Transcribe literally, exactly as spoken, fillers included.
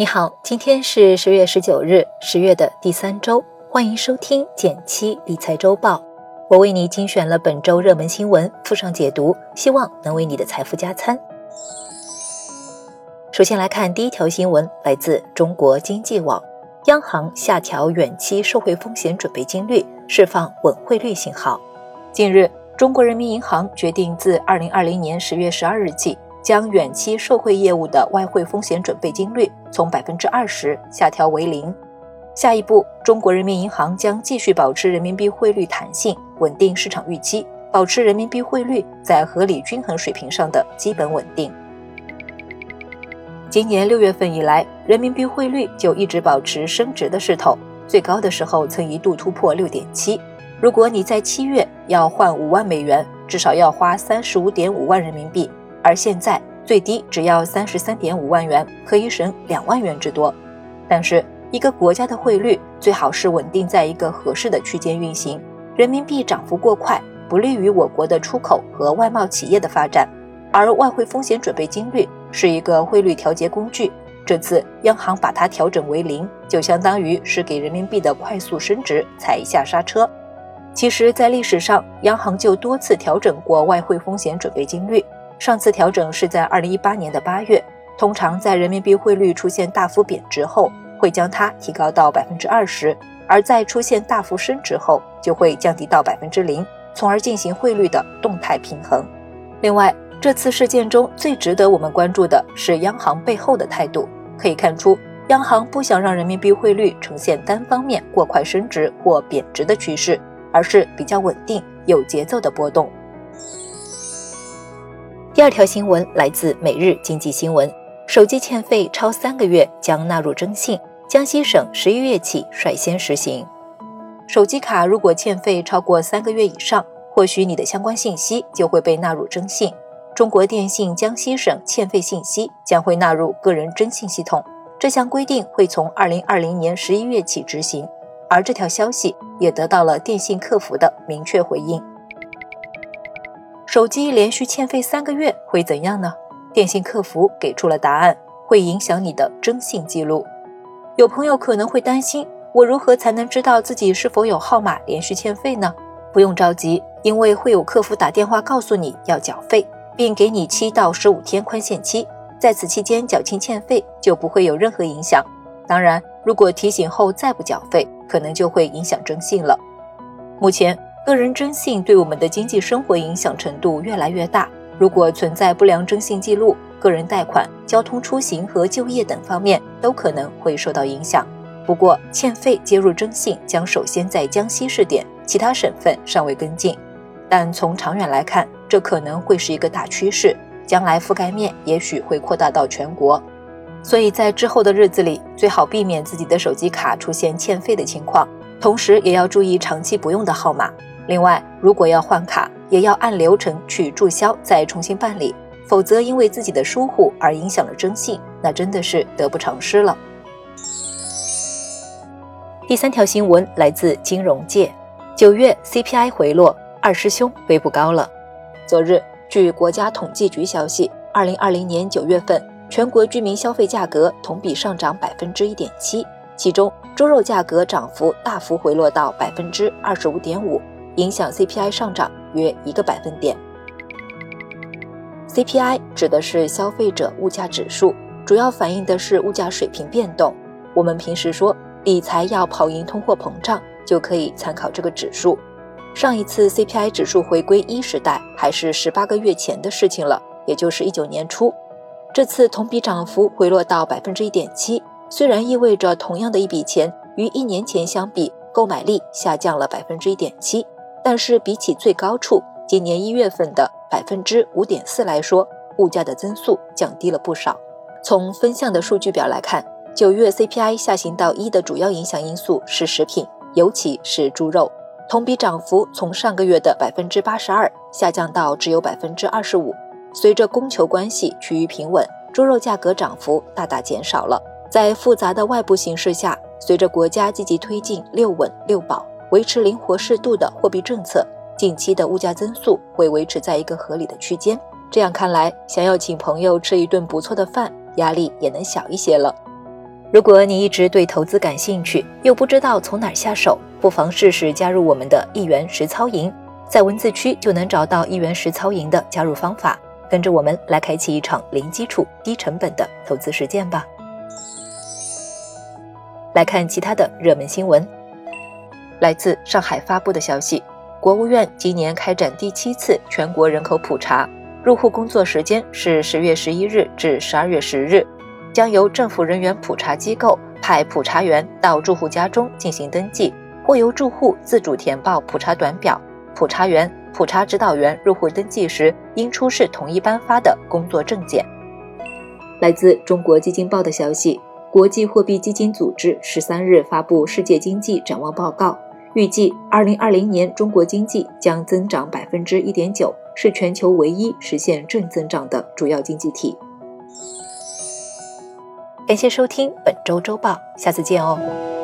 你好，今天是十月十九日，十月的第三周，欢迎收听减七理财周报。我为你精选了本周热门新闻，附上解读，希望能为你的财富加餐。首先来看第一条新闻，来自中国经济网，央行下调远期受惠风险准备金率，释放稳汇率信号。近日，中国人民银行决定自二零二零年十月十二日起，将远期受惠业务的外汇风险准备金率从 百分之二十 下调为零。下一步，中国人民银行将继续保持人民币汇率弹性，稳定市场预期，保持人民币汇率在合理均衡水平上的基本稳定。今年六月份以来，人民币汇率就一直保持升值的势头，最高的时候曾一度突破 六点七。如果你在七月要换五万美元，至少要花 三十五点五万人民币，而现在最低只要 三十三点五万元，可以省两万元之多。但是一个国家的汇率最好是稳定在一个合适的区间运行，人民币涨幅过快不利于我国的出口和外贸企业的发展，而外汇风险准备金率是一个汇率调节工具，这次央行把它调整为零，就相当于是给人民币的快速升值踩一下刹车。其实在历史上，央行就多次调整过外汇风险准备金率，上次调整是在二零一八年的八月，通常在人民币汇率出现大幅贬值后，会将它提高到 百分之二十， 而在出现大幅升值后，就会降低到 百分之零， 从而进行汇率的动态平衡。另外，这次事件中最值得我们关注的是央行背后的态度。可以看出，央行不想让人民币汇率呈现单方面过快升值或贬值的趋势，而是比较稳定、有节奏的波动。第二条新闻来自每日经济新闻，手机欠费超三个月将纳入征信，江西省十一月起率先实行。手机卡如果欠费超过三个月以上，或许你的相关信息就会被纳入征信。中国电信江西省欠费信息将会纳入个人征信系统，这项规定会从二零二零年十一月起执行，而这条消息也得到了电信客服的明确回应。手机连续欠费三个月会怎样呢？电信客服给出了答案，会影响你的征信记录。有朋友可能会担心，我如何才能知道自己是否有号码连续欠费呢？不用着急，因为会有客服打电话告诉你要缴费，并给你七到十五天宽限期，在此期间缴清欠费就不会有任何影响。当然，如果提醒后再不缴费，可能就会影响征信了。目前个人征信对我们的经济生活影响程度越来越大，如果存在不良征信记录，个人贷款、交通出行和就业等方面都可能会受到影响。不过，欠费接入征信将首先在江西试点，其他省份尚未跟进。但从长远来看，这可能会是一个大趋势，将来覆盖面也许会扩大到全国。所以在之后的日子里，最好避免自己的手机卡出现欠费的情况，同时也要注意长期不用的号码。另外，如果要换卡，也要按流程去注销再重新办理，否则因为自己的疏忽而影响了征信，那真的是得不偿失了。第三条新闻来自金融界，九月 C P I 回落，二师兄背不高了。昨日，据国家统计局消息，二零二零年九月份，全国居民消费价格同比上涨 百分之一点七， 其中猪肉价格涨幅大幅回落到 百分之二十五点五，影响 C P I 上涨约一个百分点。 C P I 指的是消费者物价指数，主要反映的是物价水平变动。我们平时说理财要跑赢通货膨胀，就可以参考这个指数。上一次 C P I 指数回归一时代还是十八个月前的事情了，也就是十九年初。这次同比涨幅回落到 百分之一点七， 虽然意味着同样的一笔钱与一年前相比购买力下降了 百分之一点七，但是比起最高处今年一月份的 百分之五点四 来说，物价的增速降低了不少。从分项的数据表来看，九月 C P I 下行到一的主要影响因素是食品，尤其是猪肉，同比涨幅从上个月的 百分之八十二 下降到只有 百分之二十五。 随着供求关系趋于平稳，猪肉价格涨幅大大减少了。在复杂的外部形势下，随着国家积极推进六稳六保，维持灵活适度的货币政策，近期的物价增速会维持在一个合理的区间。这样看来，想要请朋友吃一顿不错的饭，压力也能小一些了。如果你一直对投资感兴趣，又不知道从哪儿下手，不妨试试加入我们的一元实操营，在文字区就能找到一元实操营的加入方法，跟着我们来开启一场零基础、低成本的投资实践吧。来看其他的热门新闻。来自上海发布的消息，国务院今年开展第七次全国人口普查，入户工作时间是十月十一日至十二月十日，将由政府人员普查机构派普查员到住户家中进行登记，或由住户自主填报普查短表，普查员、普查指导员入户登记时应出示统一颁发的工作证件。来自中国基金报的消息，国际货币基金组织十三日发布世界经济展望报告，预计二零二零年中国经济将增长 百分之一点九， 是全球唯一实现正增长的主要经济体。感谢收听本周周报，下次见哦。